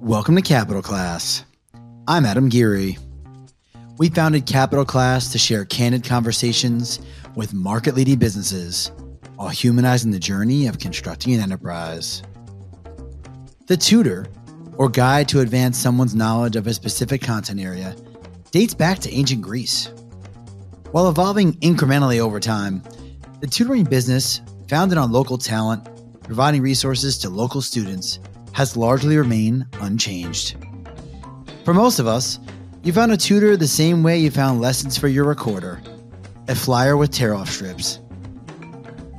Welcome to Capital Class. I'm Adam Giery. We founded Capital Class to share candid conversations with market-leading businesses while humanizing the journey of constructing an enterprise. The tutor, or guide to advance someone's knowledge of a specific content area, dates back to ancient Greece. While evolving incrementally over time, the tutoring business, founded on local talent, providing resources to local students, has largely remained unchanged. For most of us, you found a tutor the same way you found lessons for your recorder, a flyer with tear-off strips.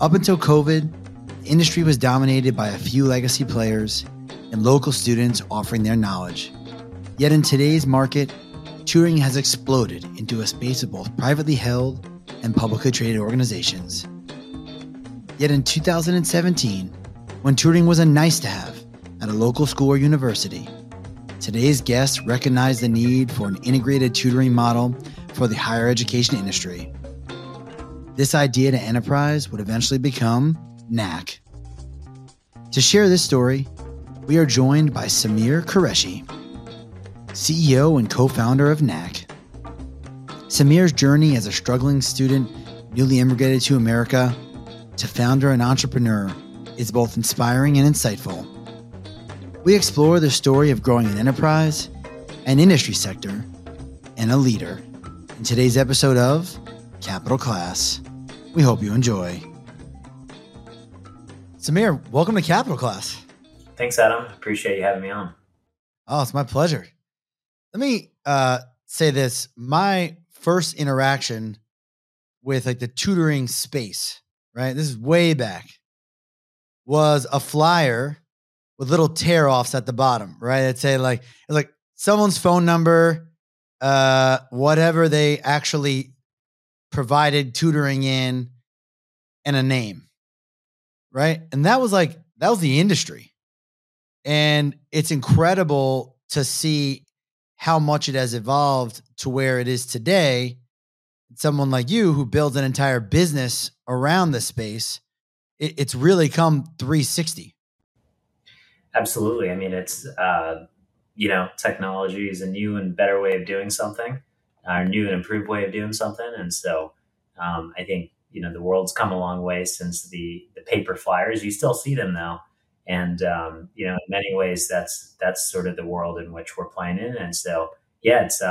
Up until COVID, the industry was dominated by a few legacy players and local students offering their knowledge. Yet in today's market, tutoring has exploded into a space of both privately held and publicly traded organizations. Yet in 2017, when tutoring was a nice-to-have at a local school or university, today's guests recognize the need for an integrated tutoring model for the higher education industry. This idea to enterprise would eventually become Knack. To share this story, we are joined by Samir Qureshi, CEO and co-founder of Knack. Samir's journey as a struggling student, newly immigrated to America, to founder and entrepreneur is both inspiring and insightful. We explore the story of growing an enterprise, an industry sector, and a leader in today's episode of Capital Class. We hope you enjoy. Samir, welcome to Capital Class. Thanks, Adam. Appreciate you having me on. Oh, it's my pleasure. Let me say this. My first interaction with the tutoring space, right? This is way back, was a flyer with little tear-offs at the bottom, right? It'd say it's someone's phone number, whatever they actually provided tutoring in, and a name, right? And that was the industry. And it's incredible to see how much it has evolved to where it is today. Someone like you who builds an entire business around the space, it's really come 360. Absolutely. I mean, it's, technology is a new and better way of doing something, a new and improved way of doing something. And so I think, the world's come a long way since the paper flyers. You still see them though. And, in many ways, that's sort of the world in which we're playing in. And so, yeah, it's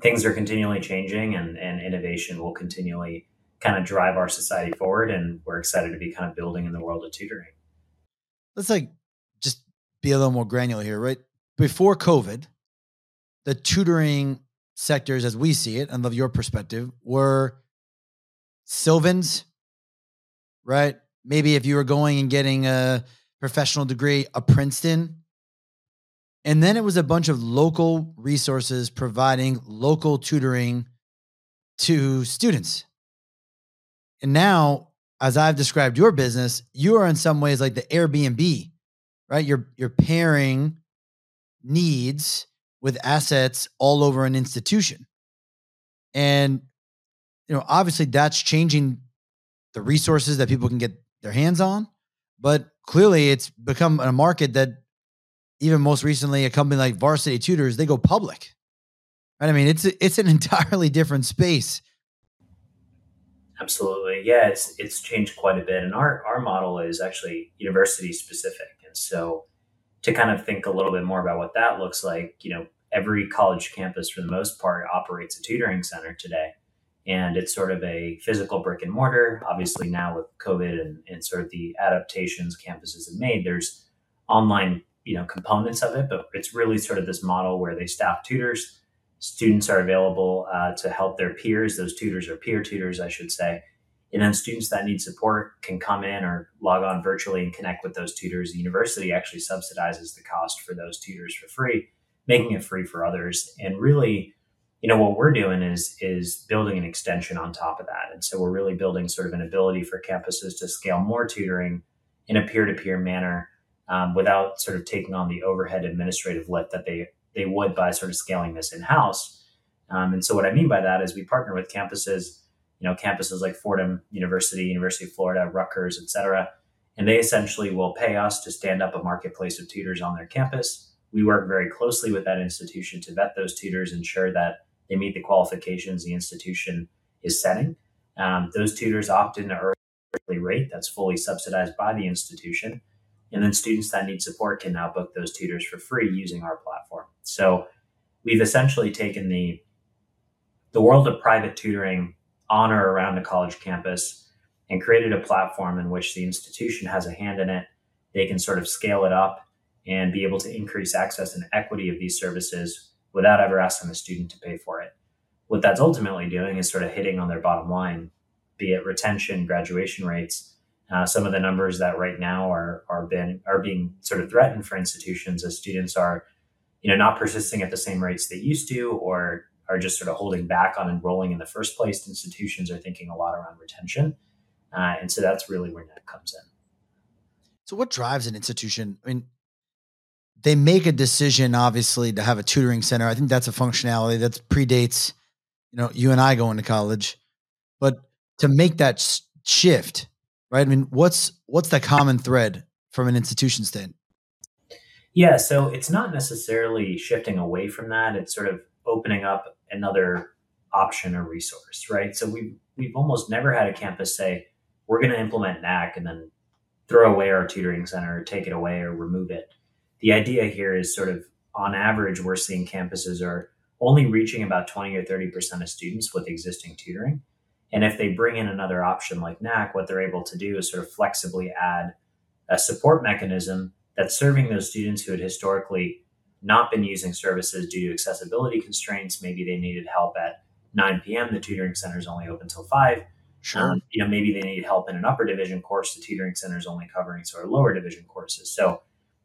things are continually changing and innovation will continually kind of drive our society forward. And we're excited to be kind of building in the world of tutoring. Let's just be a little more granular here, right? Before COVID, the tutoring sectors, as we see it, and love your perspective, were Sylvans, right? Maybe if you were going and getting a professional degree, a Princeton. And then it was a bunch of local resources providing local tutoring to students. And now, as I've described your business, you are in some ways like the Airbnb, right? You're pairing needs with assets all over an institution. And, obviously that's changing the resources that people can get their hands on, but clearly it's become a market that even most recently, a company like Varsity Tutors, they go public. Right? I mean, it's an entirely different space. Absolutely. Yeah, it's changed quite a bit. And our model is actually university specific. And so to kind of think a little bit more about what that looks like, every college campus for the most part operates a tutoring center today. And it's sort of a physical brick and mortar. Obviously now with COVID and sort of the adaptations campuses have made, there's online, components of it, but it's really sort of this model where they staff tutors. Students are available to help their peers. Those tutors are peer tutors, I should say. And then students that need support can come in or log on virtually and connect with those tutors. The university actually subsidizes the cost for those tutors for free, making it free for others. And really, what we're doing is building an extension on top of that. And so we're really building sort of an ability for campuses to scale more tutoring in a peer-to-peer manner without sort of taking on the overhead administrative lift that they would by sort of scaling this in-house. And so what I mean by that is we partner with campuses, campuses like Fordham University, University of Florida, Rutgers, et cetera, And they essentially will pay us to stand up a marketplace of tutors on their campus. We work very closely with that institution to vet those tutors, ensure that they meet the qualifications the institution is setting. Those tutors opt in to earn an early rate that's fully subsidized by the institution. And then students that need support can now book those tutors for free using our platform. So we've essentially taken the world of private tutoring on or around a college campus and created a platform in which the institution has a hand in it. They can sort of scale it up and be able to increase access and equity of these services without ever asking the student to pay for it. What that's ultimately doing is sort of hitting on their bottom line, be it retention, graduation rates. Some of the numbers that right now are being sort of threatened for institutions as students are, not persisting at the same rates they used to, or are just sort of holding back on enrolling in the first place. Institutions are thinking a lot around retention. And so that's really where that comes in. So what drives an institution? I mean, they make a decision, obviously, to have a tutoring center. I think that's a functionality that predates, you and I going to college. But to make that shift, right? I mean, what's the common thread from an institution stand? Yeah, so it's not necessarily shifting away from that. It's sort of opening up another option or resource, right? So we've almost never had a campus say, we're going to implement Knack and then throw away our tutoring center, or take it away, or remove it. The idea here is sort of, on average, we're seeing campuses are only reaching about 20 or 30% of students with existing tutoring. And if they bring in another option like Knack, what they're able to do is sort of flexibly add a support mechanism that's serving those students who had historically not been using services due to accessibility constraints. Maybe they needed help at 9 p.m. The tutoring center is only open till 5. Sure. Maybe they need help in an upper division course. The tutoring center is only covering sort of lower division courses. So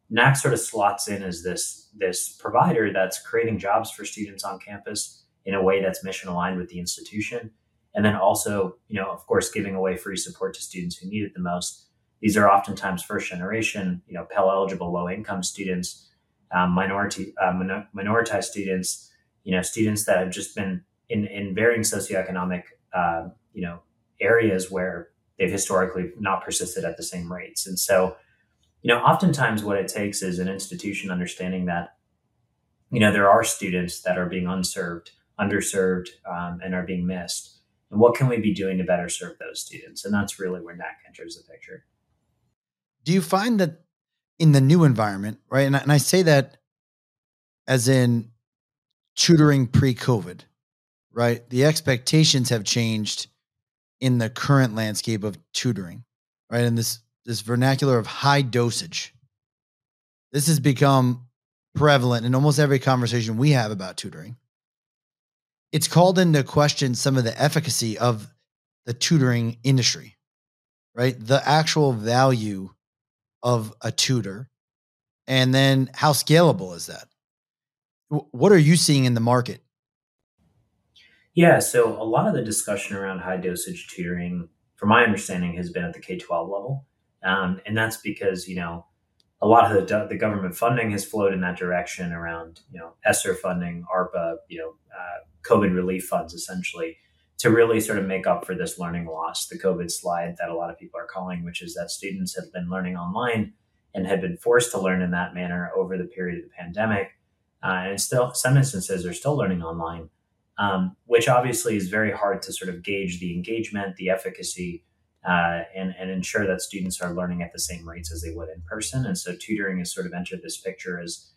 Knack sort of slots in as this provider that's creating jobs for students on campus in a way that's mission aligned with the institution. And then also, of course, giving away free support to students who need it the most. These are oftentimes first generation, Pell eligible, low income students, minoritized students, students that have just been in varying socioeconomic areas where they've historically not persisted at the same rates. And so, oftentimes what it takes is an institution understanding that, there are students that are being underserved, and are being missed. And what can we be doing to better serve those students? And that's really where Knack enters the picture. Do you find that in the new environment, right? And I say that as in tutoring pre-COVID, right? The expectations have changed in the current landscape of tutoring, right? And this vernacular of high dosage, this has become prevalent in almost every conversation we have about tutoring. It's called into question some of the efficacy of the tutoring industry, right? The actual value of a tutor, and then how scalable is that? What are you seeing in the market? Yeah, so a lot of the discussion around high dosage tutoring, from my understanding, has been at the K-12 level. And that's because, a lot of the government funding has flowed in that direction around, ESSER funding, ARPA, COVID relief funds, essentially, to really sort of make up for this learning loss, the COVID slide that a lot of people are calling, which is that students have been learning online and had been forced to learn in that manner over the period of the pandemic. And still, some instances are still learning online, which obviously is very hard to sort of gauge the engagement, the efficacy, and ensure that students are learning at the same rates as they would in person. And so tutoring has sort of entered this picture as,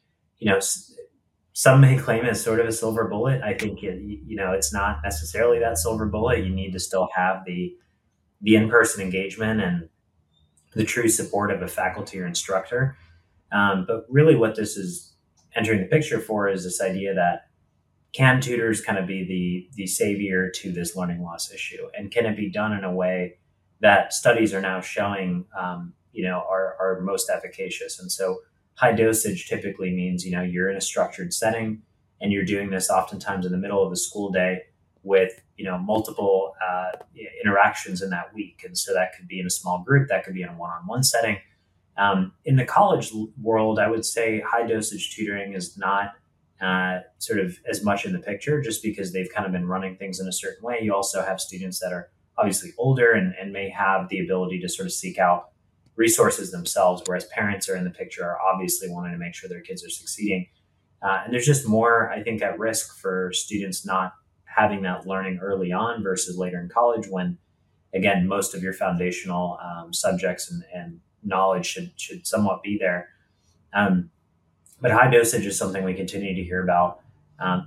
some may claim as sort of a silver bullet. I think, it's not necessarily that silver bullet. You need to still have the in-person engagement and the true support of a faculty or instructor. But really what this is entering the picture for is this idea that, can tutors kind of be the savior to this learning loss issue? And can it be done in a way that studies are now showing, are most efficacious? And so high dosage typically means, you're in a structured setting and you're doing this oftentimes in the middle of the school day with, multiple interactions in that week. And so that could be in a small group, that could be in a one-on-one setting. In the college world, I would say high dosage tutoring is not sort of as much in the picture, just because they've kind of been running things in a certain way. You also have students that are obviously older and may have the ability to sort of seek out resources themselves, whereas parents are in the picture, are obviously wanting to make sure their kids are succeeding. And there's just more, I think, at risk for students not having that learning early on versus later in college when, again, most of your foundational subjects and knowledge should somewhat be there. But high dosage is something we continue to hear about.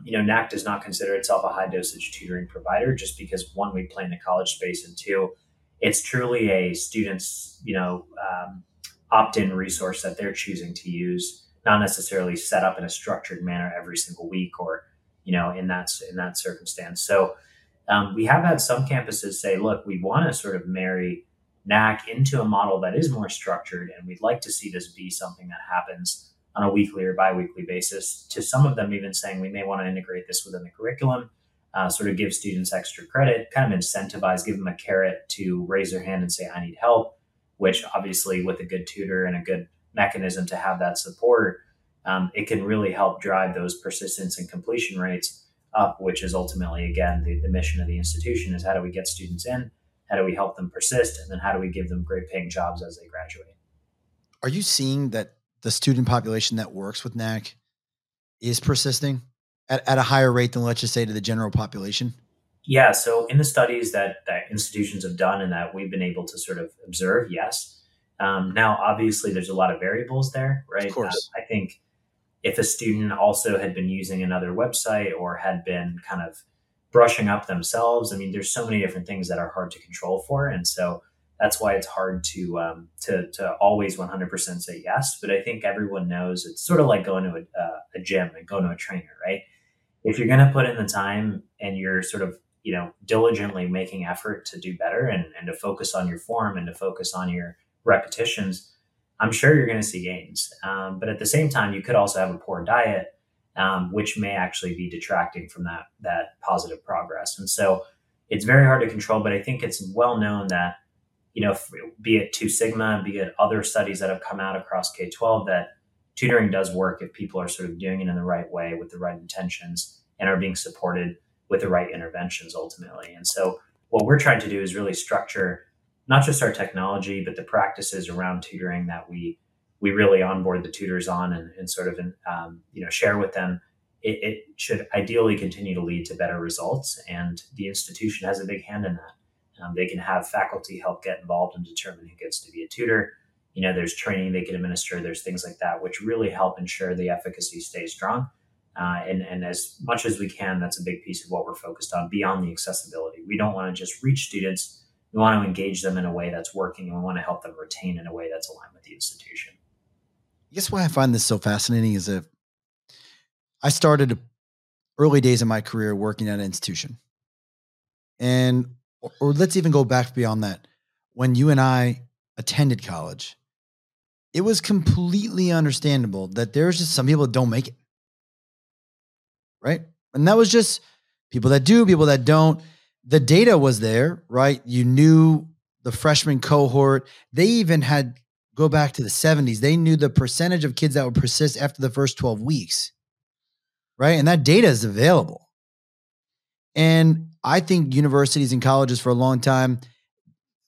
Knack does not consider itself a high dosage tutoring provider just because, one, we play in the college space, and two, it's truly a student's, opt-in resource that they're choosing to use, not necessarily set up in a structured manner every single week or, in that circumstance. So we have had some campuses say, look, we want to sort of marry Knack into a model that is more structured, and we'd like to see this be something that happens on a weekly or biweekly basis, to some of them even saying we may want to integrate this within the curriculum, sort of give students extra credit, kind of incentivize, give them a carrot to raise their hand and say, I need help, which obviously with a good tutor and a good mechanism to have that support, it can really help drive those persistence and completion rates up, which is ultimately, again, the mission of the institution is how do we get students in, how do we help them persist, and then how do we give them great paying jobs as they graduate. Are you seeing that the student population that works with Knack is persisting at a higher rate than, let's just say, to the general population? Yeah. So in the studies that institutions have done and that we've been able to sort of observe, yes. Now, obviously, there's a lot of variables there, right? Of course. I think if a student also had been using another website or had been kind of brushing up themselves, I mean, there's so many different things that are hard to control for. And so that's why it's hard to always 100% say yes. But I think everyone knows it's sort of like going to a gym and going to a trainer, right? If you're going to put in the time and you're sort of, diligently making effort to do better and to focus on your form and to focus on your repetitions, I'm sure you're going to see gains. But at the same time, you could also have a poor diet, which may actually be detracting from that positive progress. And so it's very hard to control, but I think it's well known that, be it Two Sigma, be it other studies that have come out across K-12, that tutoring does work if people are sort of doing it in the right way with the right intentions and are being supported with the right interventions ultimately. And so what we're trying to do is really structure not just our technology, but the practices around tutoring that we really onboard the tutors on and sort of, share with them. It should ideally continue to lead to better results. And the institution has a big hand in that. They can have faculty help get involved and determine who gets to be a tutor. There's training they can administer. There's things like that, which really help ensure the efficacy stays strong. And as much as we can, that's a big piece of what we're focused on beyond the accessibility. We don't want to just reach students. We want to engage them in a way that's working, and we want to help them retain in a way that's aligned with the institution. I guess why I find this so fascinating is that I started early days in my career working at an institution. And or let's even go back beyond that. When you and I attended college, it was completely understandable that there's just some people that don't make it, right? And that was just people that do, people that don't. The data was there, right? You knew the freshman cohort. They even had, go back to the 70s, they knew the percentage of kids that would persist after the first 12 weeks, right? And that data is available. And I think universities and colleges for a long time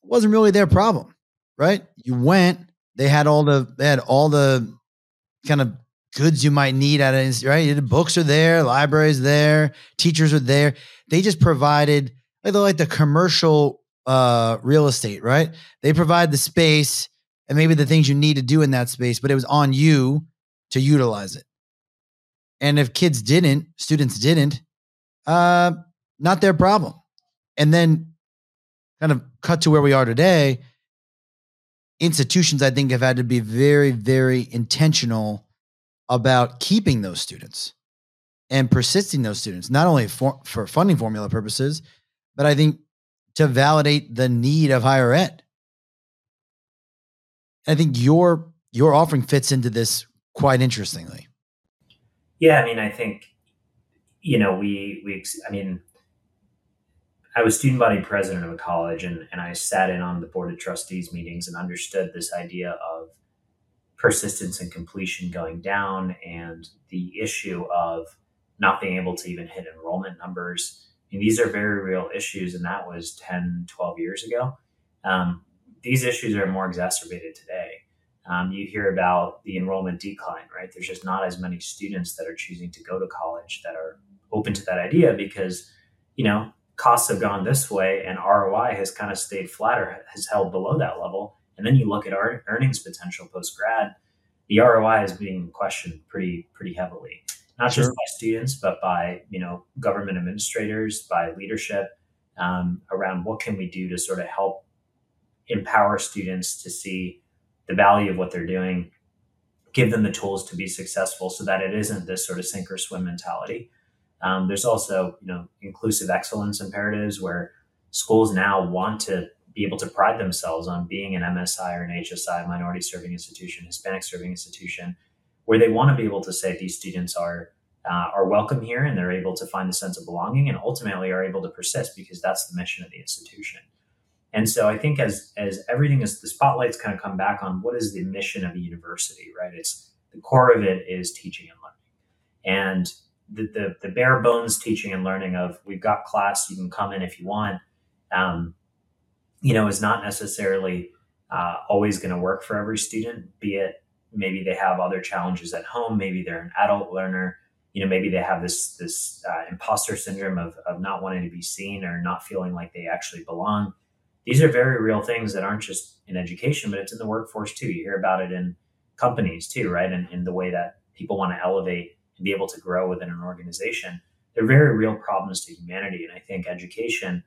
wasn't really their problem, right? You went, they had all the kind of goods you might need at an institute, right? The books are there, libraries there, teachers are there. They just provided like the commercial real estate, right? They provide the space and maybe the things you need to do in that space, but it was on you to utilize it. And if students didn't, not their problem. And then kind of cut to where we are today. Institutions, I think, have had to be very, very intentional about keeping those students and persisting those students, not only for funding formula purposes, but I think to validate the need of higher ed. I think your offering fits into this quite interestingly. Yeah. I mean, I think, I was student body president of a college and I sat in on the board of trustees meetings and understood this idea of persistence and completion going down and the issue of not being able to even hit enrollment numbers. I mean, these are very real issues. And that was 10, 12 years ago. these issues are more exacerbated today. You hear about the enrollment decline, right? There's just not as many students that are choosing to go to college that are open to that idea because, you know, costs have gone this way and ROI has kind of stayed flat or has held below that level. And then you look at our earnings potential post-grad, the ROI is being questioned pretty heavily, not just by students, but by, you know, government administrators, by leadership, around what can we do to sort of help empower students to see the value of what they're doing, give them the tools to be successful so that it isn't this sort of sink or swim mentality. There's also, you know, inclusive excellence imperatives where schools now want to be able to pride themselves on being an MSI or an HSI, minority serving institution, Hispanic serving institution, where they want to be able to say these students are welcome here and they're able to find a sense of belonging and ultimately are able to persist because that's the mission of the institution. And so I think as everything is, the spotlight's kind of come back on what is the mission of a university, right? It's the core of it is teaching and learning. And the bare bones teaching and learning of we've got class, you can come in if you want, you know, is not necessarily always going to work for every student, be it maybe they have other challenges at home, maybe they're an adult learner, you know, maybe they have this imposter syndrome of not wanting to be seen or not feeling like they actually belong. These are very real things that aren't just in education, but it's in the workforce too. You hear about it in companies too, right? And in the way that people want to elevate and be able to grow within an organization, they're very real problems to humanity. And I think education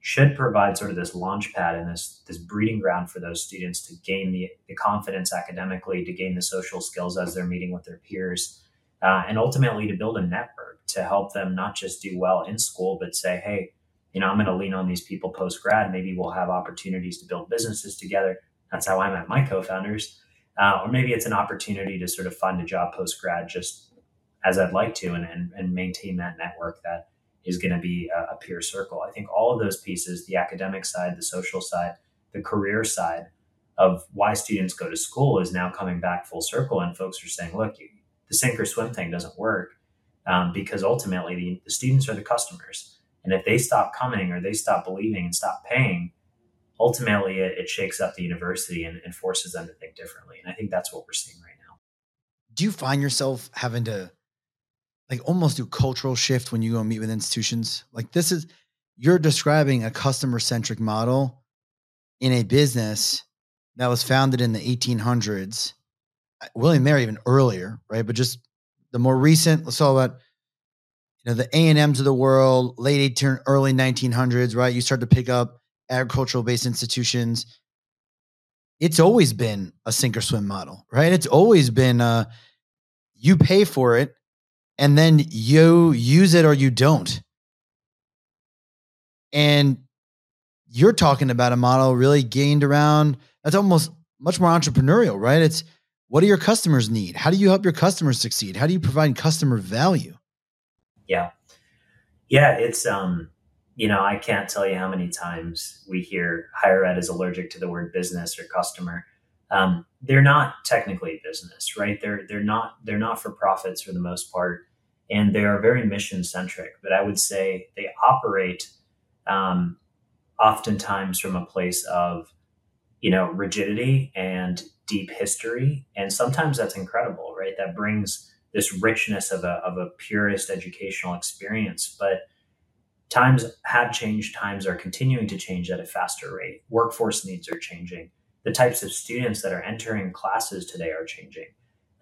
should provide sort of this launch pad and this breeding ground for those students to gain the confidence academically, to gain the social skills as they're meeting with their peers, and ultimately to build a network to help them not just do well in school, but say, hey, you know, I'm going to lean on these people post-grad. Maybe we'll have opportunities to build businesses together. That's how I met my co-founders. Or maybe it's an opportunity to sort of find a job post-grad just as I'd like to and maintain that network that is going to be a peer circle. I think all of those pieces, the academic side, the social side, the career side of why students go to school is now coming back full circle. And folks are saying, look, the sink or swim thing doesn't work because ultimately the students are the customers. And if they stop coming or they stop believing and stop paying, ultimately it shakes up the university and forces them to think differently. And I think that's what we're seeing right now. Do you find yourself having to like almost do cultural shift when you go meet with institutions? Like you're describing a customer-centric model in a business that was founded in the 1800s, William and Mary even earlier, right? But just the more recent, let's talk about, you know, the A&Ms of the world, late 1800s, early 1900s, right? You start to pick up agricultural-based institutions. It's always been a sink or swim model, right? It's always been you pay for it and then you use it or you don't. And you're talking about a model really gained around, that's almost much more entrepreneurial, right? It's what do your customers need? How do you help your customers succeed? How do you provide customer value? Yeah. It's, you know, I can't tell you how many times we hear higher ed is allergic to the word business or customer. They're not technically a business, right? They're not for profits for the most part, and they are very mission centric, but I would say they operate, oftentimes from a place of, you know, rigidity and deep history. And sometimes that's incredible, right? That brings this richness of a purist educational experience, but times have changed. Times are continuing to change at a faster rate. Workforce needs are changing. The types of students that are entering classes today are changing.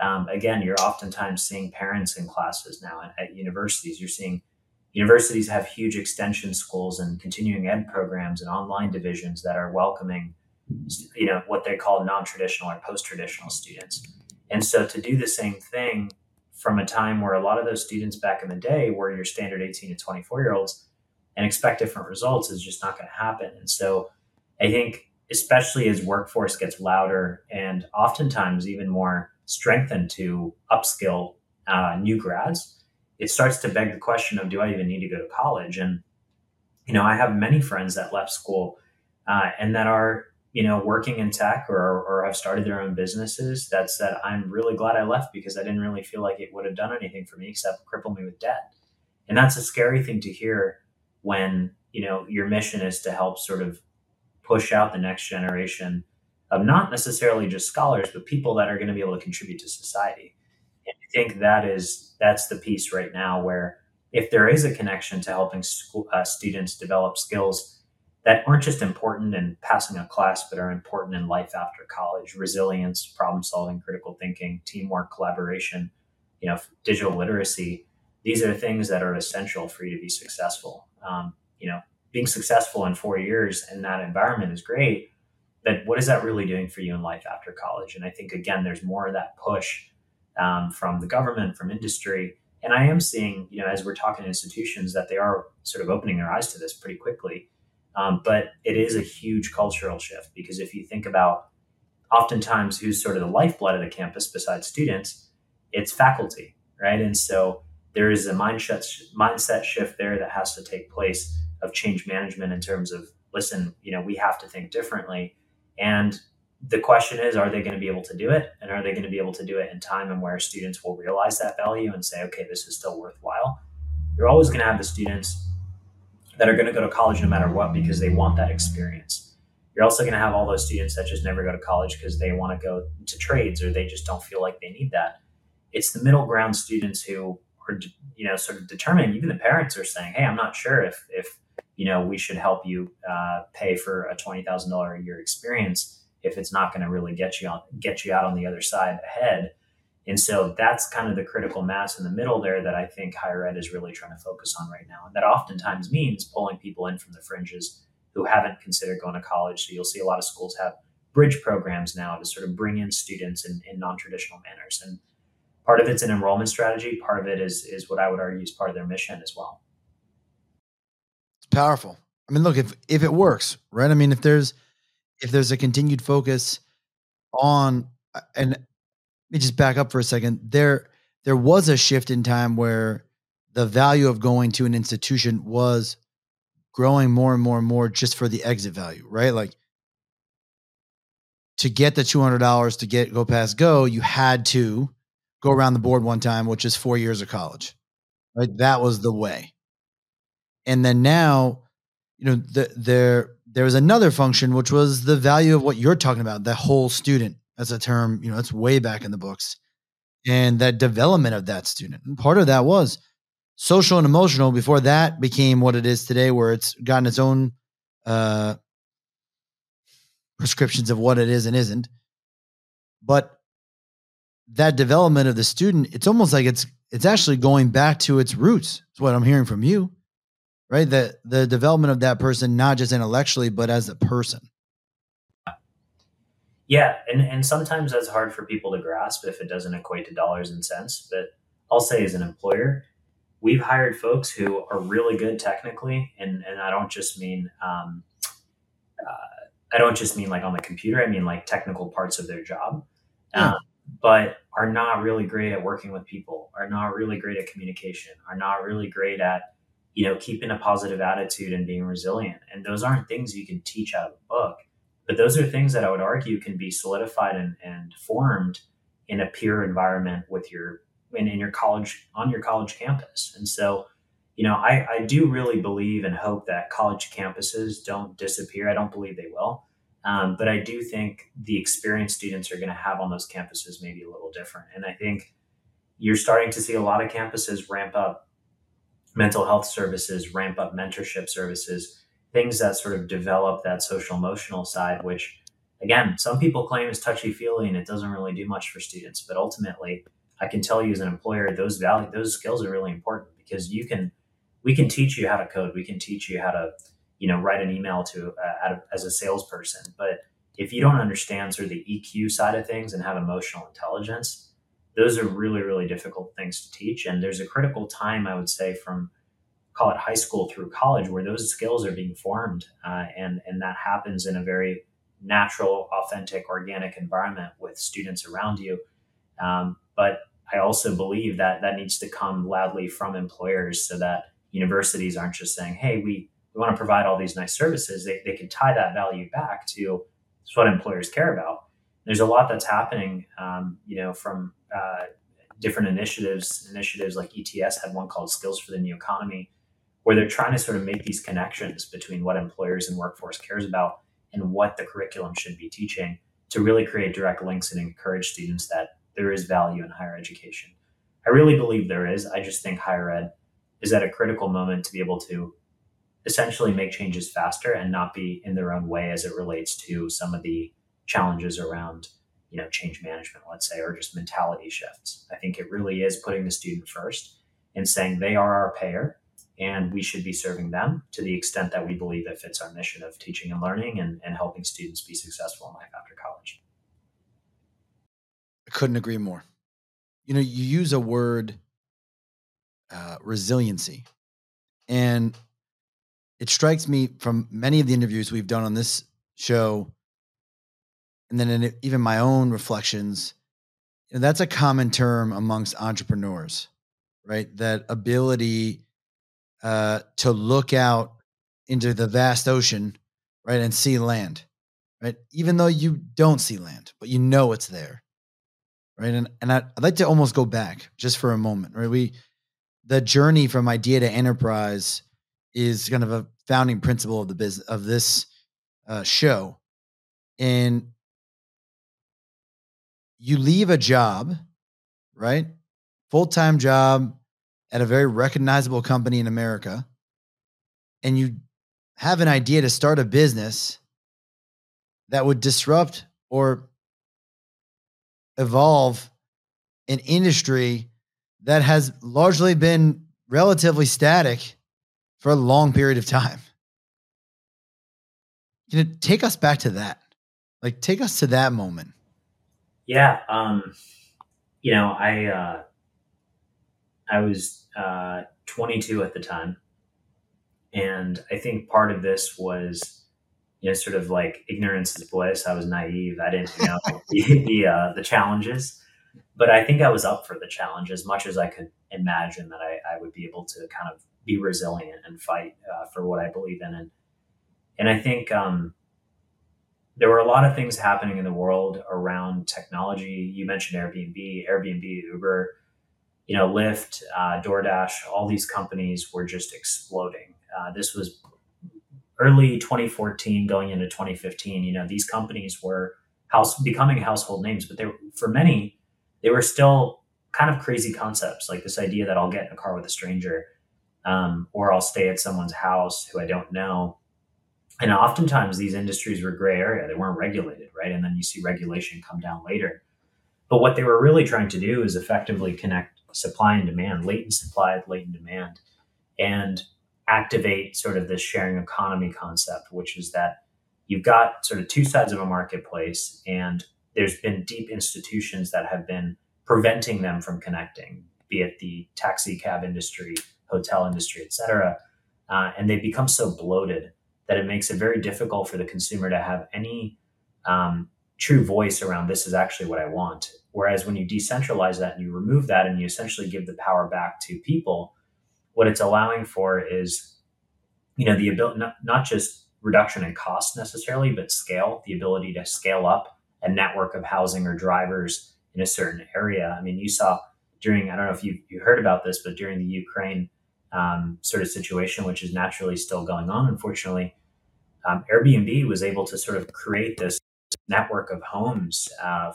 Again, you're oftentimes seeing parents in classes now at universities. You're seeing universities have huge extension schools and continuing ed programs and online divisions that are welcoming, you know, what they call non-traditional or post-traditional students. And so to do the same thing from a time where a lot of those students back in the day were your standard 18 to 24-year-olds and expect different results is just not going to happen. And so I think, especially as workforce gets louder and oftentimes even more strengthened to upskill new grads, it starts to beg the question of, do I even need to go to college? And, you know, I have many friends that left school and that are, you know, working in tech or have started their own businesses that said, I'm really glad I left because I didn't really feel like it would have done anything for me except cripple me with debt. And that's a scary thing to hear when, you know, your mission is to help sort of push out the next generation of not necessarily just scholars, but people that are going to be able to contribute to society. And I think that's the piece right now where if there is a connection to helping school, students develop skills that aren't just important in passing a class, but are important in life after college: resilience, problem solving, critical thinking, teamwork, collaboration, digital literacy. These are things that are essential for you to be successful. Being successful in 4 years in that environment is great, but what is that really doing for you in life after college? And I think, again, there's more of that push from the government, from industry. And I am seeing, as we're talking to institutions, that they are sort of opening their eyes to this pretty quickly. But it is a huge cultural shift, because if you think about oftentimes who's sort of the lifeblood of the campus besides students, it's faculty, right? And so there is a mindset shift there that has to take place of change management in terms of, listen, we have to think differently. And the question is, are they going to be able to do it? And are they going to be able to do it in time and where students will realize that value and say, okay, this is still worthwhile? You're always going to have the students that are going to go to college no matter what, because they want that experience. You're also going to have all those students that just never go to college because they want to go to trades or they just don't feel like they need that. It's the middle ground students who are, sort of determined. Even the parents are saying, hey, I'm not sure if we should help you pay for a $20,000 a year experience if it's not going to really get you out on the other side ahead. And so that's kind of the critical mass in the middle there that I think higher ed is really trying to focus on right now. And that oftentimes means pulling people in from the fringes who haven't considered going to college. So you'll see a lot of schools have bridge programs now to sort of bring in students in non-traditional manners. And part of it's an enrollment strategy. Part of it is what I would argue is part of their mission as well. It's powerful. I mean, look, if it works, right? I mean, if there's a continued focus on, and let me just back up for a second. There was a shift in time where the value of going to an institution was growing more and more and more just for the exit value, right? Like to get the $200 to go, you had to go around the board one time, which is 4 years of college, right? That was the way. And then now, there was another function, which was the value of what you're talking about, the whole student. That's a term, that's way back in the books, and that development of that student. And part of that was social and emotional before that became what it is today, where it's gotten its own prescriptions of what it is and isn't. But that development of the student, it's almost like it's actually going back to its roots. That's what I'm hearing from you, right? The development of that person, not just intellectually, but as a person. Yeah. And sometimes that's hard for people to grasp if it doesn't equate to dollars and cents. But I'll say as an employer, we've hired folks who are really good technically. And I don't just mean, like on the computer. I mean like technical parts of their job, but are not really great at working with people, are not really great at communication, are not really great at, keeping a positive attitude and being resilient. And those aren't things you can teach out of a book. But those are things that I would argue can be solidified and formed in a peer environment with in your college, on your college campus. And so, I do really believe and hope that college campuses don't disappear. I don't believe they will. But I do think the experience students are going to have on those campuses may be a little different. And I think you're starting to see a lot of campuses ramp up mental health services, ramp up mentorship services, things that sort of develop that social emotional side, which again, some people claim is touchy feely and it doesn't really do much for students. But ultimately, I can tell you as an employer, those skills are really important, because we can teach you how to code. We can teach you how to, write an email to as a salesperson. But if you don't understand sort of the EQ side of things and have emotional intelligence, those are really, really difficult things to teach. And there's a critical time, I would say, from call it high school through college, where those skills are being formed. And that happens in a very natural, authentic, organic environment with students around you. But I also believe that needs to come loudly from employers, so that universities aren't just saying, hey, we want to provide all these nice services. They can tie that value back to what employers care about. There's a lot that's happening, from different initiatives like ETS had one called Skills for the New Economy, where they're trying to sort of make these connections between what employers and workforce cares about and what the curriculum should be teaching to really create direct links and encourage students that there is value in higher education. I really believe there is. I just think higher ed is at a critical moment to be able to essentially make changes faster and not be in their own way as it relates to some of the challenges around, change management, let's say, or just mentality shifts. I think it really is putting the student first and saying they are our payer and we should be serving them to the extent that we believe it fits our mission of teaching and learning and helping students be successful in life after college. I couldn't agree more. You use a word, resiliency, and it strikes me from many of the interviews we've done on this show, and then in even my own reflections, that's a common term amongst entrepreneurs, right? That ability to look out into the vast ocean, right, and see land, right? Even though you don't see land, but it's there, right? And I'd like to almost go back just for a moment, right? The journey from idea to enterprise is kind of a founding principle of the business of this show. And you leave a job, right? Full-time job at a very recognizable company in America. And you have an idea to start a business that would disrupt or evolve an industry that has largely been relatively static for a long period of time. Take us back to that. Take us to that moment. Yeah. I was 22 at the time. And I think part of this was, sort of like ignorance is bliss. I was naive. I didn't know the challenges. But I think I was up for the challenge as much as I could imagine that I would be able to kind of be resilient and fight for what I believe in. And I think there were a lot of things happening in the world around technology. You mentioned Airbnb, Uber, Lyft, DoorDash, all these companies were just exploding. This was early 2014 going into 2015. These companies were becoming household names, but for many, they were still kind of crazy concepts, like this idea that I'll get in a car with a stranger or I'll stay at someone's house who I don't know. And oftentimes these industries were gray area. They weren't regulated, right? And then you see regulation come down later. But what they were really trying to do is effectively connect supply and demand, latent supply, latent demand, and activate sort of this sharing economy concept, which is that you've got sort of two sides of a marketplace, and there's been deep institutions that have been preventing them from connecting, be it the taxi cab industry, hotel industry, et cetera. And they've become so bloated that it makes it very difficult for the consumer to have any true voice around this is actually what I want. Whereas when you decentralize that and you remove that and you essentially give the power back to people, what it's allowing for is, the ability, not just reduction in cost necessarily, but scale, the ability to scale up a network of housing or drivers in a certain area. I mean, you saw during, I don't know if you heard about this, but during the Ukraine sort of situation, which is naturally still going on, unfortunately, Airbnb was able to sort of create this network of homes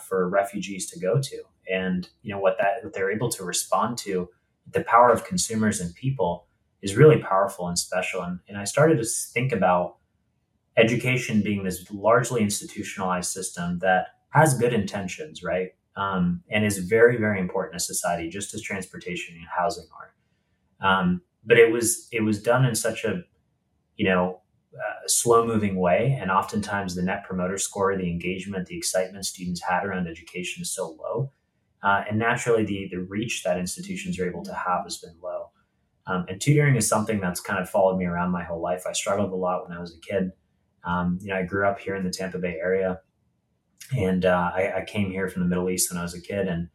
for refugees to go to. And, what they're able to respond to, the power of consumers and people is really powerful and special. And I started to think about education being this largely institutionalized system that has good intentions, right? And is very, very important to society, just as transportation and housing are. But it was done in such a, slow moving way. And oftentimes the net promoter score, the engagement, the excitement students had around education is so low. And naturally the reach that institutions are able to have has been low. And tutoring is something that's kind of followed me around my whole life. I struggled a lot when I was a kid. I grew up here in the Tampa Bay area, and I came here from the Middle East when I was a kid. And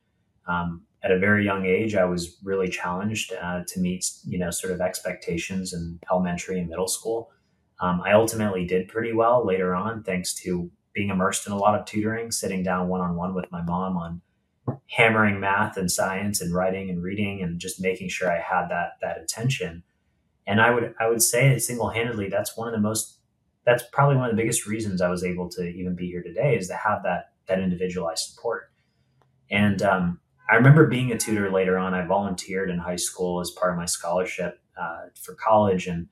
at a very young age, I was really challenged to meet, sort of expectations in elementary and middle school. I ultimately did pretty well later on, thanks to being immersed in a lot of tutoring, sitting down one-on-one with my mom on hammering math and science and writing and reading and just making sure I had that attention. And I would say single-handedly, that's one of the most that's probably one of the biggest reasons I was able to even be here today, is to have that individualized support. And I remember being a tutor later on. I volunteered in high school as part of my scholarship for college. And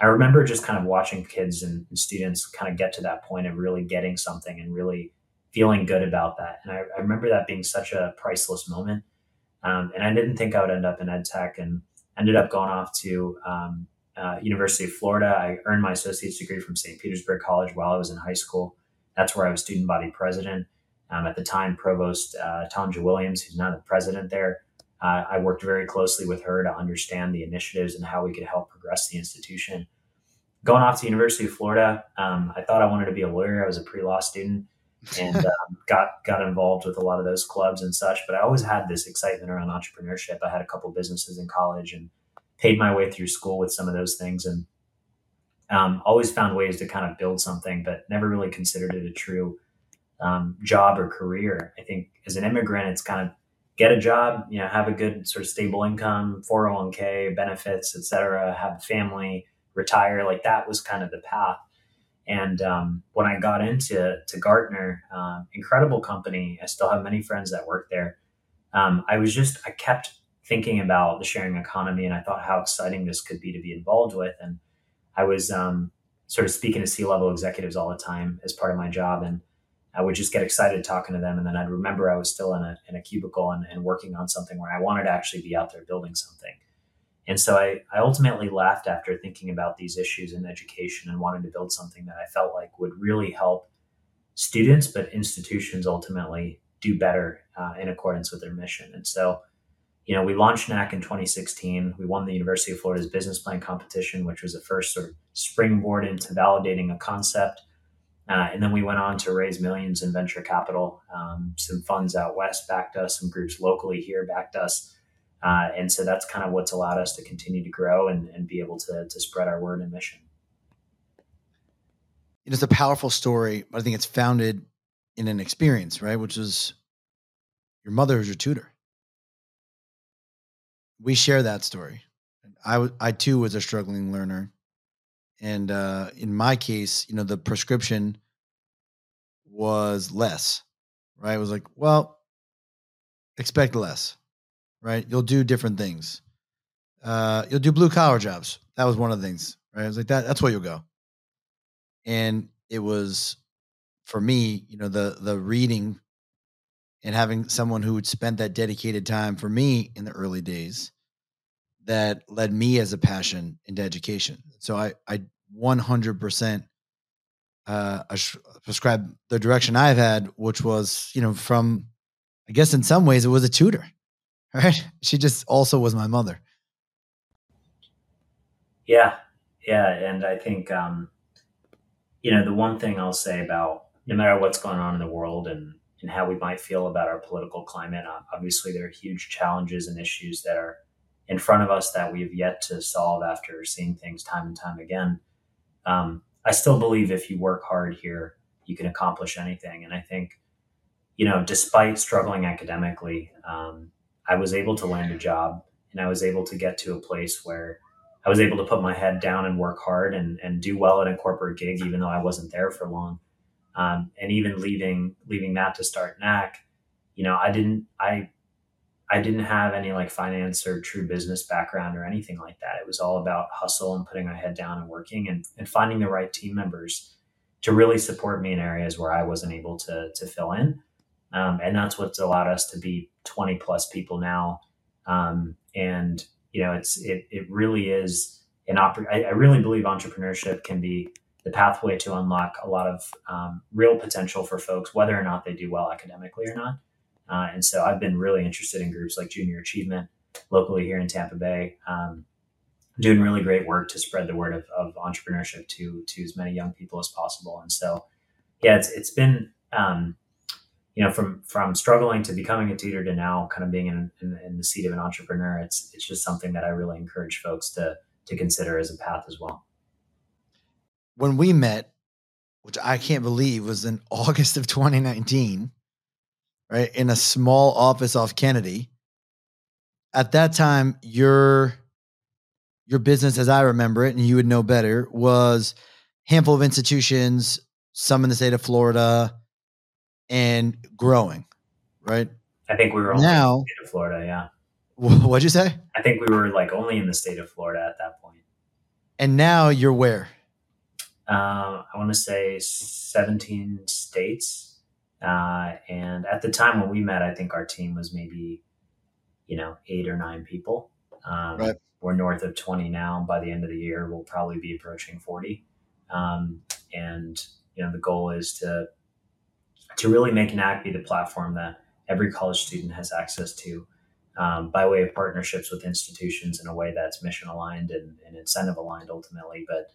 I remember just kind of watching kids and students kind of get to that point of really getting something and really feeling good about that. And I remember that being such a priceless moment. And I didn't think I would end up in ed tech, and ended up going off to University of Florida. I earned my associate's degree from St. Petersburg College while I was in high school. That's where I was student body president. At the time, Provost Tanja Williams, who's now the president there, I worked very closely with her to understand the initiatives and how we could help progress the institution. Going off to University of Florida, I thought I wanted to be a lawyer. I was a pre-law student and got involved with a lot of those clubs and such. But I always had this excitement around entrepreneurship. I had a couple businesses in college and paid my way through school with some of those things, and always found ways to kind of build something, but never really considered it a true job or career. I think as an immigrant, it's kind of get a job, you know, have a good sort of stable income, 401k, benefits, et cetera, have a family, retire. Like that was kind of the path. And when I got into Gartner, incredible company, I still have many friends that work there. I kept thinking about the sharing economy, and I thought how exciting this could be to be involved with. And I was sort of speaking to C-level executives all the time as part of my job. And I would just get excited talking to them. And then I'd remember I was still in a cubicle and working on something where I wanted to actually be out there building something. And so I ultimately left after thinking about these issues in education and wanted to build something that I felt like would really help students, but institutions ultimately do better in accordance with their mission. And so, you know, we launched Knack in 2016. We won the University of Florida's business plan competition, which was the first sort of springboard into validating a concept. And then we went on to raise millions in venture capital. Some funds out west backed us, some groups locally here backed us. And so that's kind of what's allowed us to continue to grow and be able to spread our word and mission. It is a powerful story, but I think it's founded in an experience, right? Which is your mother is your tutor. We share that story. I too was a struggling learner. And in my case, you know, the prescription was less, right? It was like, well, expect less, right? You'll do different things. You'll do blue collar jobs. That was one of the things, right? I was like, that's where you'll go. And it was for me, you know, the reading and having someone who had spent that dedicated time for me in the early days that led me as a passion into education. So I 100% prescribe the direction I've had, which was, you know, from, I guess in some ways it was a tutor, right? She just also was my mother. Yeah. And I think, you know, the one thing I'll say about no matter what's going on in the world and how we might feel about our political climate, obviously there are huge challenges and issues that are in front of us that we've yet to solve after seeing things time and time again. I still believe if you work hard here, you can accomplish anything. And I think, you know, despite struggling academically, I was able to land a job, and I was able to get to a place where I was able to put my head down and work hard and do well at a corporate gig, even though I wasn't there for long. And even leaving that to start Knack, you know, I didn't have any like finance or true business background or anything like that. It was all about hustle and putting my head down and working and finding the right team members to really support me in areas where I wasn't able to fill in. And that's what's allowed us to be 20 plus people now. And you know, it really is I really believe entrepreneurship can be the pathway to unlock a lot of real potential for folks, whether or not they do well academically or not. And so I've been really interested in groups like Junior Achievement locally here in Tampa Bay, doing really great work to spread the word of entrepreneurship to as many young people as possible. And so, yeah, it's been, you know, from struggling to becoming a tutor to now kind of being in the seat of an entrepreneur, it's just something that I really encourage folks to consider as a path as well. When we met, which I can't believe was in August of 2019, right, in a small office off Kennedy. At that time, your business, as I remember it, and you would know better, was handful of institutions, some in the state of Florida, and growing, right? I think we were only in the state of Florida, yeah. What'd you say? I think we were like only in the state of Florida at that point. And now you're where? I want to say 17 states. And at the time when we met, I think our team was maybe, 8 or 9 people. Right. We're north of 20 now. By the end of the year, we'll probably be approaching 40. And, the goal is to really make Knack be the platform that every college student has access to, by way of partnerships with institutions in a way that's mission aligned and incentive aligned ultimately. But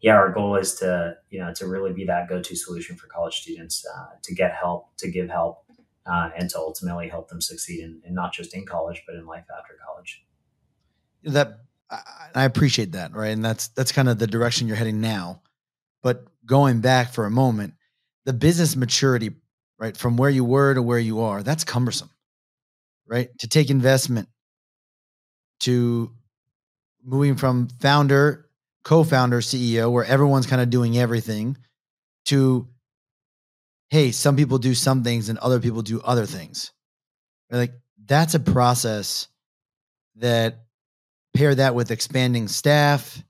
yeah, our goal is to really be that go-to solution for college students, to get help, to give help, and to ultimately help them succeed in not just in college, but in life after college. That I appreciate that. Right. And that's kind of the direction you're heading now, but going back for a moment, the business maturity, right, from where you were to where you are, that's cumbersome, right? To take investment, to moving from founder, co-founder, CEO, where everyone's kind of doing everything, to, hey, some people do some things and other people do other things. Like, that's a process that, pair that with expanding staff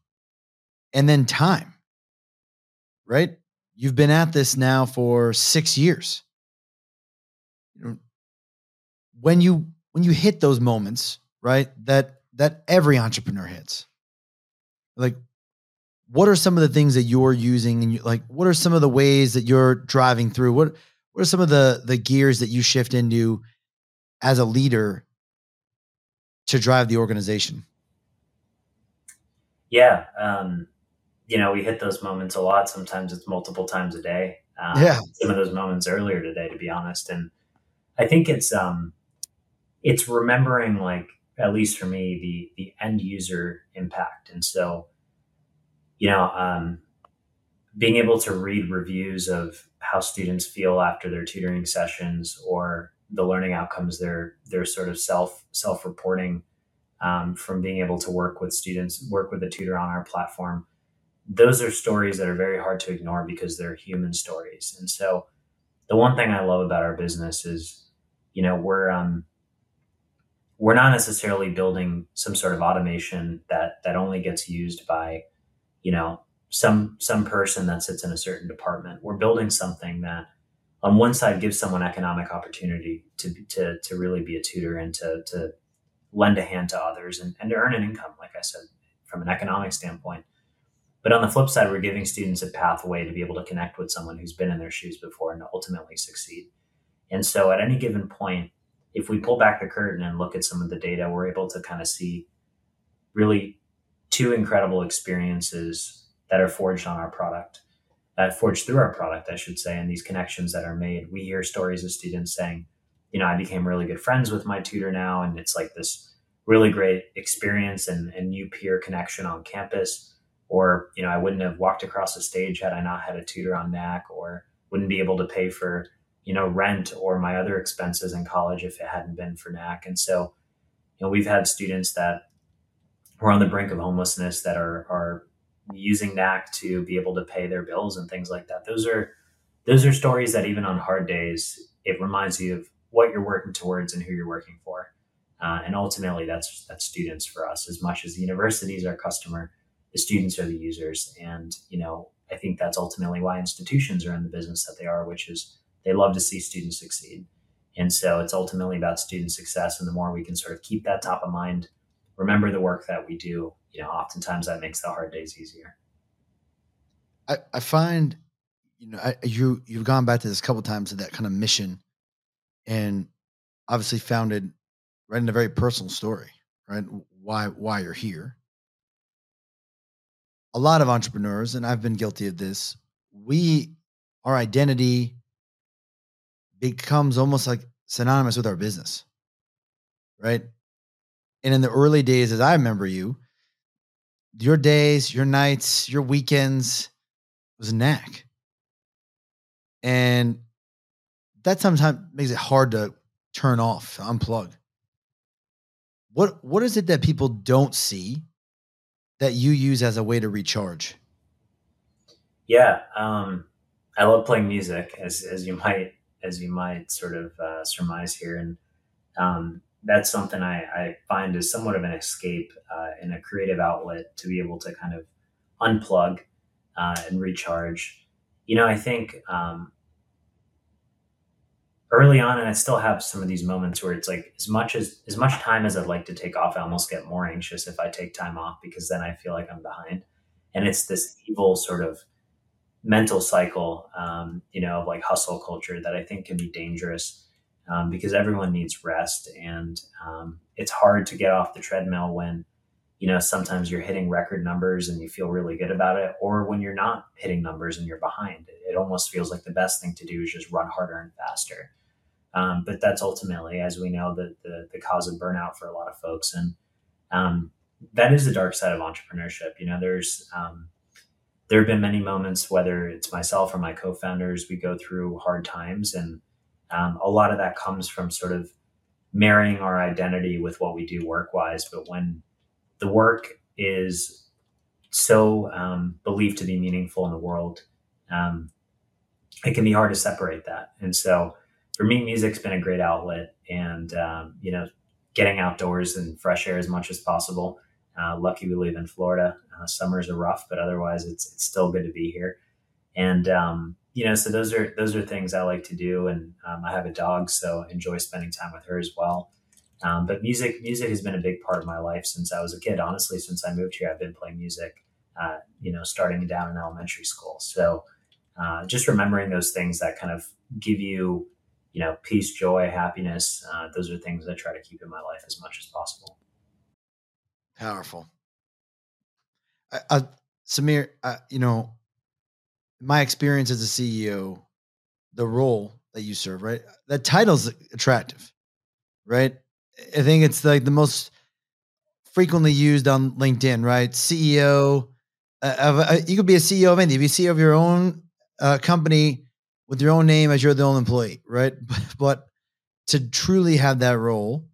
and then time, right? You've been at this now for 6 years. When you hit those moments, right, that every entrepreneur hits, like, what are some of the things that you're using? And what are some of the ways that you're driving through? What are some of the gears that you shift into as a leader to drive the organization? Yeah. We hit those moments a lot. Sometimes it's multiple times a day. Some of those moments earlier today, to be honest. And I think it's remembering, like, at least for me, the end user impact. And so, being able to read reviews of how students feel after their tutoring sessions or the learning outcomes, they're sort of self-reporting, from being able to work with students, work with a tutor on our platform. Those are stories that are very hard to ignore because they're human stories. And so the one thing I love about our business is, we're not necessarily building some sort of automation that only gets used by, some person that sits in a certain department. We're building something that on one side gives someone economic opportunity to really be a tutor and to lend a hand to others and to earn an income, like I said, from an economic standpoint. But on the flip side, we're giving students a pathway to be able to connect with someone who's been in their shoes before and to ultimately succeed. And so at any given point, if we pull back the curtain and look at some of the data, we're able to kind of see really two incredible experiences that are forged through our product, I should say, and these connections that are made. We hear stories of students saying, I became really good friends with my tutor now, and it's like this really great experience and new peer connection on campus. Or, I wouldn't have walked across the stage had I not had a tutor on Knack, or wouldn't be able to pay for, rent or my other expenses in college if it hadn't been for Knack. And so, we've had students that were on the brink of homelessness that are using Knack to be able to pay their bills and things like that. Those are stories that even on hard days, it reminds you of what you're working towards and who you're working for. And ultimately that's students for us. As much as the university is our customer, the students are the users. And, I think that's ultimately why institutions are in the business that they are, which is they love to see students succeed. And so it's ultimately about student success. And the more we can sort of keep that top of mind, remember the work that we do, oftentimes that makes the hard days easier. I find, you've gone back to this a couple of times, to that kind of mission, and obviously founded right in a very personal story, right? Why you're here. A lot of entrepreneurs, and I've been guilty of this, our identity becomes almost like synonymous with our business, right? And in the early days, as I remember you, your days, your nights, your weekends was Knack. And that sometimes makes it hard to turn off, unplug. What is it that people don't see that you use as a way to recharge? Yeah. I love playing music, as you might sort of surmise here. And that's something I find is somewhat of an escape and a creative outlet to be able to kind of unplug and recharge. You know, I think early on, and I still have some of these moments where it's like as much time as I'd like to take off, I almost get more anxious if I take time off, because then I feel like I'm behind. And it's this evil sort of mental cycle, you know, of like hustle culture that I think can be dangerous, because everyone needs rest. And it's hard to get off the treadmill when, you know, sometimes you're hitting record numbers and you feel really good about it, or when you're not hitting numbers and you're behind. It almost feels like the best thing to do is just run harder and faster. But that's ultimately, as we know, the cause of burnout for a lot of folks. And that is the dark side of entrepreneurship. You know, there's there have been many moments, whether it's myself or my co-founders, we go through hard times. And a lot of that comes from sort of marrying our identity with what we do work-wise. But when the work is so believed to be meaningful in the world, it can be hard to separate that. And so for me, music's been a great outlet, and, you know, getting outdoors and fresh air as much as possible. Lucky we live in Florida. Summers are rough, but otherwise it's still good to be here. And, you know, so those are things I like to do. And I have a dog, so enjoy spending time with her as well. But music has been a big part of my life since I was a kid. Honestly, since I moved here, I've been playing music, you know, starting down in elementary school. So just remembering those things that kind of give you, you know, peace, joy, happiness. Those are things I try to keep in my life as much as possible. Powerful. Samir, you know, my experience as a CEO, the role that you serve, right? That title's attractive, right? I think it's like the most frequently used on LinkedIn, right? CEO. You could be a CEO of anything. You could be CEO of your own company with your own name as you're the only employee, right? But to truly have that role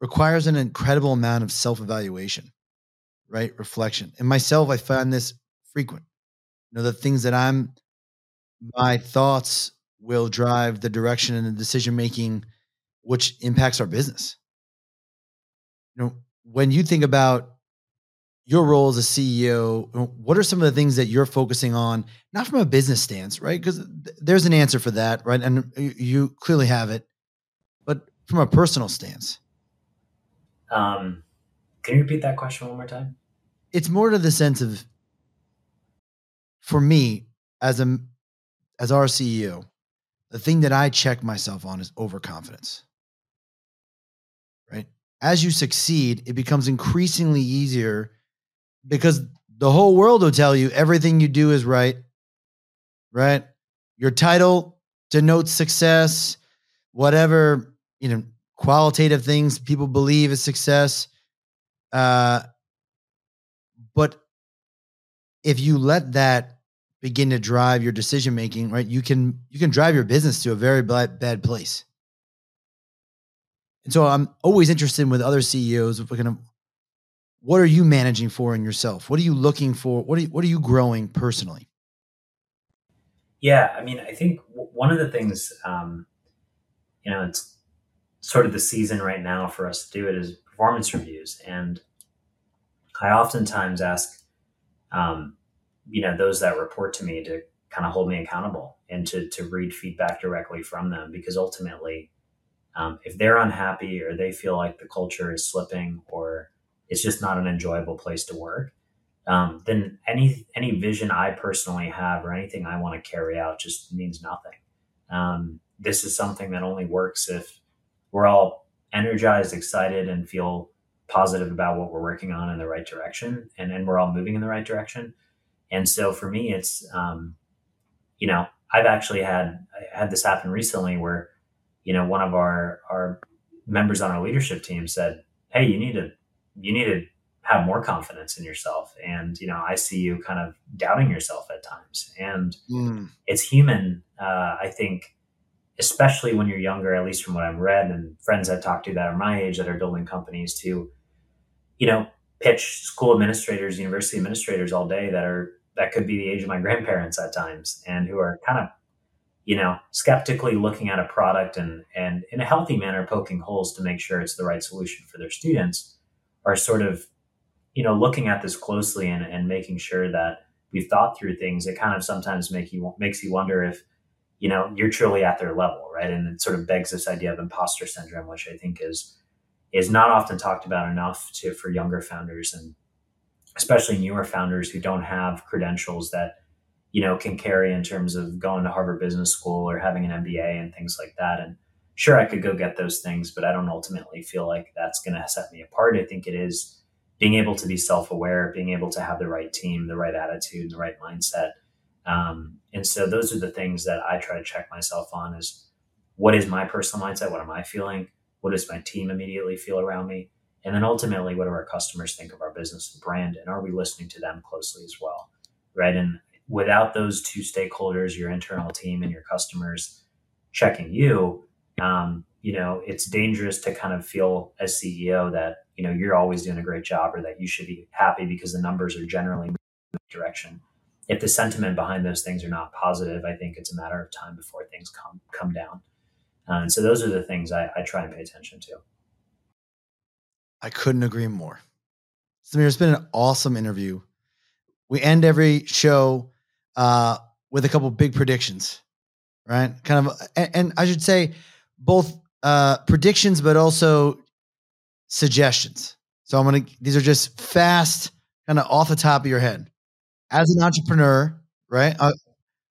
requires an incredible amount of self-evaluation, right? Reflection. And myself, I find this frequent. You know, the things that my thoughts will drive the direction and the decision-making, which impacts our business. You know, when you think about your role as a CEO, what are some of the things that you're focusing on, not from a business stance, right? Because there's an answer for that, right? And you clearly have it, but from a personal stance. Can you repeat that question one more time? It's more to the sense of, for me, as our CEO, the thing that I check myself on is overconfidence, right? As you succeed, it becomes increasingly easier because the whole world will tell you everything you do is right, right? Your title denotes success, whatever, you know, qualitative things people believe is success. But if you let that begin to drive your decision-making, right? You can drive your business to a very bad place. And so I'm always interested with other CEOs, what are you managing for in yourself? What are you looking for? What are you growing personally? Yeah. I mean, I think one of the things, you know, it's sort of the season right now for us to do it is performance reviews. And I oftentimes ask, you know, those that report to me to kind of hold me accountable and to read feedback directly from them, because ultimately, if they're unhappy or they feel like the culture is slipping or it's just not an enjoyable place to work, then any vision I personally have or anything I want to carry out just means nothing. This is something that only works if we're all energized, excited, and feel positive about what we're working on in the right direction, and then we're all moving in the right direction. And so for me, it's, you know, I've actually had this happen recently where, you know, one of our members on our leadership team said, "Hey, you need to have more confidence in yourself. And, you know, I see you kind of doubting yourself at times." And it's human. I think, especially when you're younger, at least from what I've read and friends I've talked to that are my age that are building companies, to, you know, pitch school administrators, university administrators all day that are that could be the age of my grandparents at times, and who are kind of, you know, skeptically looking at a product and in a healthy manner, poking holes to make sure it's the right solution for their students, are sort of, you know, looking at this closely and making sure that we've thought through things. It kind of sometimes makes you wonder if, you know, you're truly at their level, right? And it sort of begs this idea of imposter syndrome, which I think is not often talked about enough for younger founders, and especially newer founders who don't have credentials that, you know, can carry in terms of going to Harvard Business School or having an MBA and things like that. And sure, I could go get those things, but I don't ultimately feel like that's going to set me apart. I think it is being able to be self-aware, being able to have the right team, the right attitude, the right mindset. And so those are the things that I try to check myself on is, what is my personal mindset? What am I feeling? What does my team immediately feel around me? And then ultimately, what do our customers think of our business and brand? And are we listening to them closely as well, right? And without those two stakeholders, your internal team and your customers checking you, you know, it's dangerous to kind of feel as CEO that, you know, you're always doing a great job or that you should be happy because the numbers are generally moving in that direction. If the sentiment behind those things are not positive, I think it's a matter of time before things come down. And so those are the things I try and pay attention to. I couldn't agree more. Samir, it's been an awesome interview. We end every show with a couple of big predictions, right? Kind of, and I should say both predictions, but also suggestions. So these are just fast, kind of off the top of your head. As an entrepreneur, right?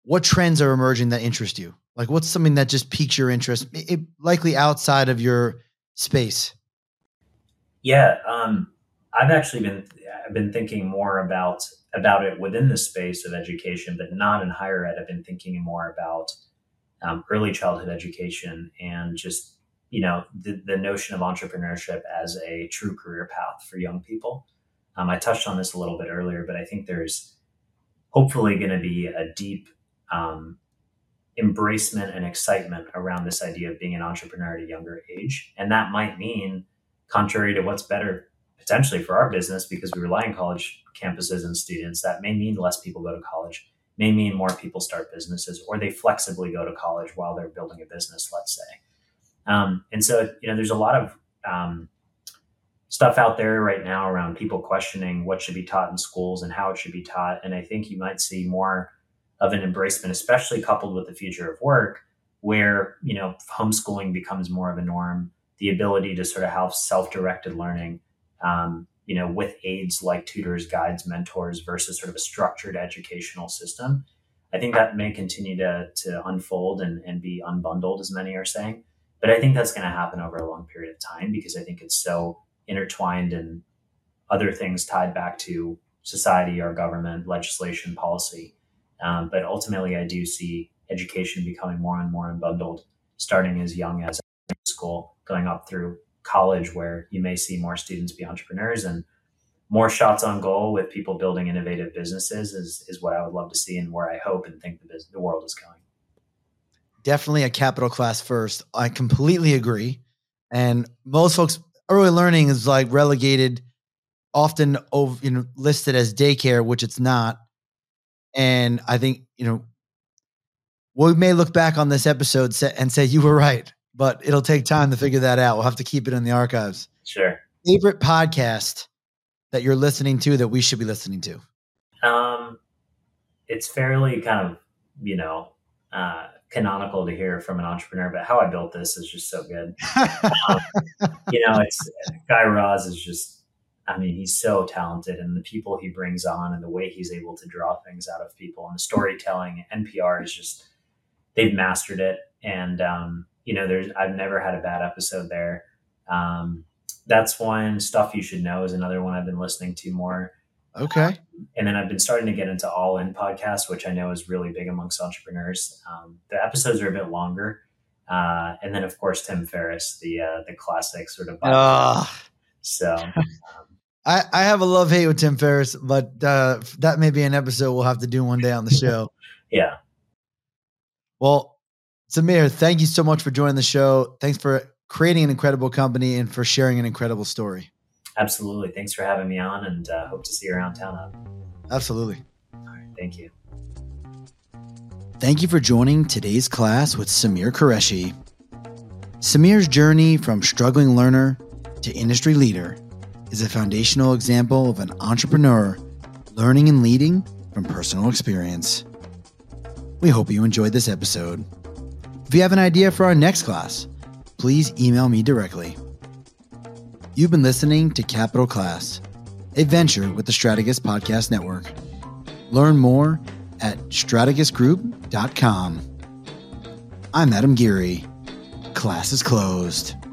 What trends are emerging that interest you? Like, what's something that just piques your interest? It likely outside of your space. Yeah, I've actually been thinking more about it within the space of education, but not in higher ed. I've been thinking more about early childhood education and just, you know, the notion of entrepreneurship as a true career path for young people. I touched on this a little bit earlier, but I think there's hopefully going to be a deep embracement and excitement around this idea of being an entrepreneur at a younger age. And that might mean, contrary to what's better potentially for our business, because we rely on college campuses and students, that may mean less people go to college, may mean more people start businesses, or they flexibly go to college while they're building a business, let's say. And so, you know, there's a lot of stuff out there right now around people questioning what should be taught in schools and how it should be taught. And I think you might see more of an embracement, especially coupled with the future of work, where, you know, homeschooling becomes more of a norm. The ability to sort of have self-directed learning, you know, with aids like tutors, guides, mentors versus sort of a structured educational system. I think that may continue to unfold and be unbundled, as many are saying. But I think that's going to happen over a long period of time because I think it's so intertwined and other things tied back to society, our government, legislation, policy. But ultimately, I do see education becoming more and more unbundled, starting as young as school, going up through college, where you may see more students be entrepreneurs and more shots on goal with people building innovative businesses is what I would love to see and where I hope and think the world is going. Definitely a capital class first. I completely agree. And most folks, early learning is like relegated, often over, you know, listed as daycare, which it's not. And I think, you know, we may look back on this episode and say, you were right. But it'll take time to figure that out. We'll have to keep it in the archives. Sure. Favorite podcast that you're listening to that we should be listening to? It's fairly kind of, you know, canonical to hear from an entrepreneur, but How I Built This is just so good. You know, it's Guy Raz is just, I mean, he's so talented, and the people he brings on and the way he's able to draw things out of people and the storytelling. NPR is just, they've mastered it. And, you know, I've never had a bad episode there. That's one. Stuff You Should Know is another one I've been listening to more. Okay. And then I've been starting to get into All In podcasts, which I know is really big amongst entrepreneurs. The episodes are a bit longer. And then of course, Tim Ferriss, the classic sort of. So I have a love hate with Tim Ferriss, but that may be an episode we'll have to do one day on the show. Yeah. Well, Samir, thank you so much for joining the show. Thanks for creating an incredible company and for sharing an incredible story. Absolutely. Thanks for having me on, and hope to see you around town. Absolutely. All right. Thank you. Thank you for joining today's class with Samir Qureshi. Samir's journey from struggling learner to industry leader is a foundational example of an entrepreneur learning and leading from personal experience. We hope you enjoyed this episode. If you have an idea for our next class, please email me directly. You've been listening to Capital Class, a venture with the Strategist Podcast Network. Learn more at strategistgroup.com. I'm Adam Giery. Class is closed.